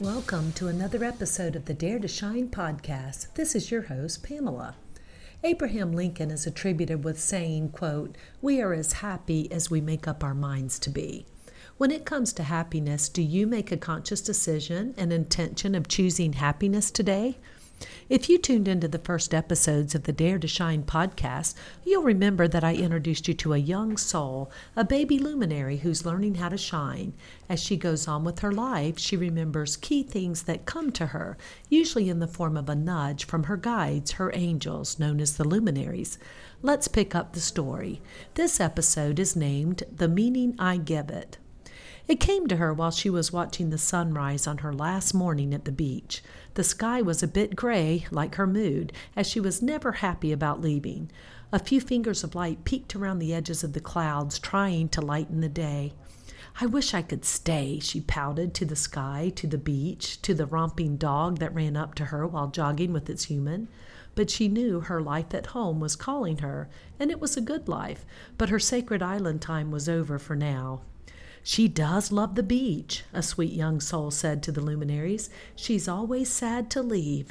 Welcome to another episode of the Dare to Shine podcast. This is your host, Pamela. Abraham Lincoln is attributed with saying, quote, "We are as happy as we make up our minds to be." When it comes to happiness, do you make a conscious decision and intention of choosing happiness today? If you tuned into the first episodes of the Dare to Shine podcast, you'll remember that I introduced you to a young soul, a baby luminary who's learning how to shine. As she goes on with her life, she remembers key things that come to her, usually in the form of a nudge from her guides, her angels, known as the luminaries. Let's pick up the story. This episode is named "The Meaning I Give It." It came to her while she was watching the sunrise on her last morning at the beach. The sky was a bit gray, like her mood, as she was never happy about leaving. A few fingers of light peeked around the edges of the clouds, trying to lighten the day. "I wish I could stay," she pouted to the sky, to the beach, to the romping dog that ran up to her while jogging with its human. But she knew her life at home was calling her, and it was a good life, but her sacred island time was over for now. "She does love the beach," a sweet young soul said to the luminaries. "She's always sad to leave."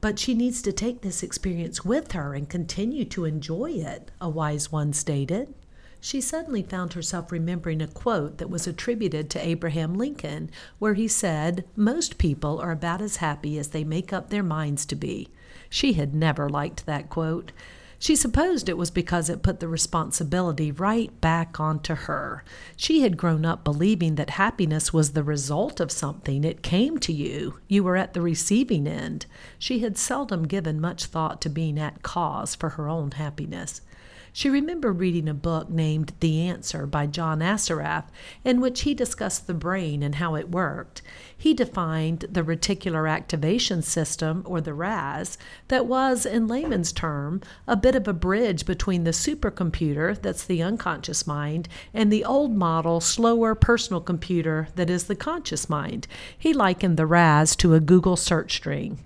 "But she needs to take this experience with her and continue to enjoy it," a wise one stated. She suddenly found herself remembering a quote that was attributed to Abraham Lincoln, where he said, "Most people are about as happy as they make up their minds to be." She had never liked that quote. She supposed it was because it put the responsibility right back onto her. She had grown up believing that happiness was the result of something. It came to you. You were at the receiving end. She had seldom given much thought to being at cause for her own happiness. She remembered reading a book named The Answer by John Assaraf, in which he discussed the brain and how it worked. He defined the reticular activation system, or the RAS, that was, in layman's term, a bit of a bridge between the supercomputer, that's the unconscious mind, and the old model, slower personal computer that is the conscious mind. He likened the RAS to a Google search string.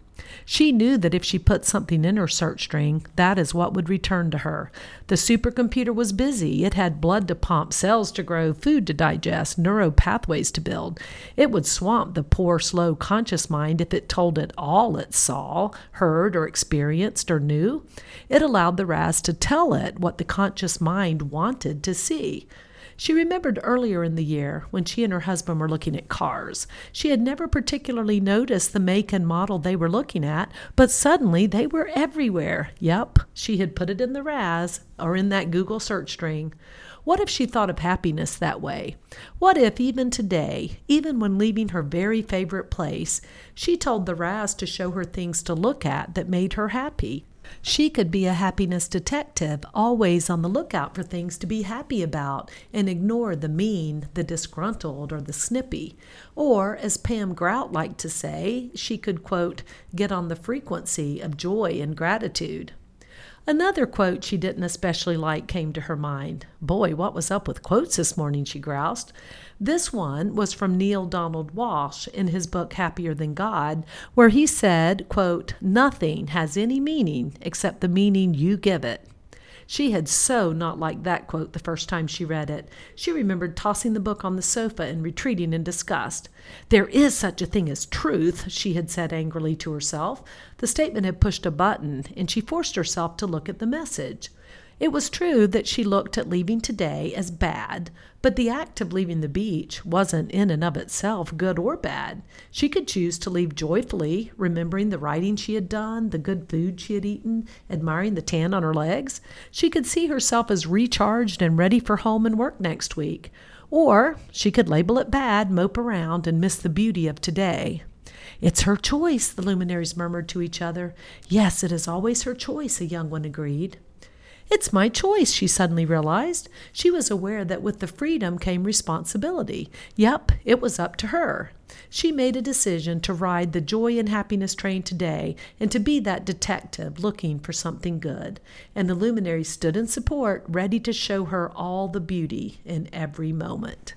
She knew that if she put something in her search string, that is what would return to her. The supercomputer was busy. It had blood to pump, cells to grow, food to digest, neuro pathways to build. It would swamp the poor, slow conscious mind if it told it all it saw, heard, or experienced, or knew. It allowed the RAS to tell it what the conscious mind wanted to see. She remembered earlier in the year when she and her husband were looking at cars. She had never particularly noticed the make and model they were looking at, but suddenly they were everywhere. Yep, she had put it in the RAS, or in that Google search string. What if she thought of happiness that way? What if even today, even when leaving her very favorite place, she told the RAS to show her things to look at that made her happy? She could be a happiness detective, always on the lookout for things to be happy about, and ignore the mean, the disgruntled, or the snippy. Or, as Pam Grout liked to say, she could, quote, "get on the frequency of joy and gratitude." Another quote she didn't especially like came to her mind. Boy, what was up with quotes this morning, she groused. This one was from Neil Donald Walsh in his book Happier Than God, where he said, quote, "Nothing has any meaning except the meaning you give it." She had so not liked that quote the first time she read it. She remembered tossing the book on the sofa and retreating in disgust. "There is such a thing as truth," she had said angrily to herself. The statement had pushed a button, and she forced herself to look at the message. It was true that she looked at leaving today as bad, but the act of leaving the beach wasn't in and of itself good or bad. She could choose to leave joyfully, remembering the writing she had done, the good food she had eaten, admiring the tan on her legs. She could see herself as recharged and ready for home and work next week. Or she could label it bad, mope around, and miss the beauty of today. "It's her choice," the luminaries murmured to each other. "Yes, it is always her choice," a young one agreed. It's my choice, she suddenly realized. She was aware that with the freedom came responsibility. Yep, it was up to her. She made a decision to ride the joy and happiness train today and to be that detective looking for something good. And the luminary stood in support, ready to show her all the beauty in every moment.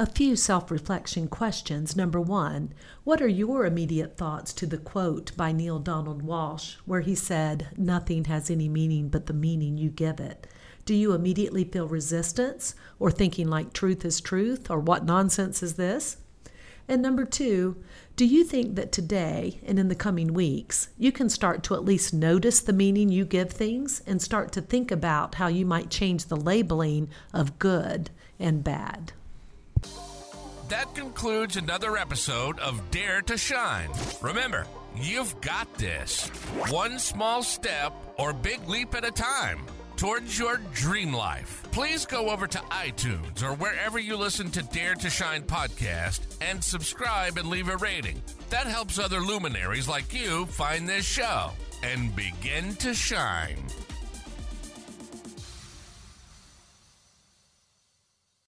A few self-reflection questions. Number one, what are your immediate thoughts to the quote by Neil Donald Walsh, where he said, "Nothing has any meaning but the meaning you give it." Do you immediately feel resistance or thinking like truth is truth or what nonsense is this? And number two, do you think that today and in the coming weeks, you can start to at least notice the meaning you give things and start to think about how you might change the labeling of good and bad? That concludes another episode of Dare to Shine. Remember, you've got this. One small step or big leap at a time towards your dream life. Please go over to iTunes or wherever you listen to Dare to Shine podcast and subscribe and leave a rating. That helps other luminaries like you find this show and begin to shine.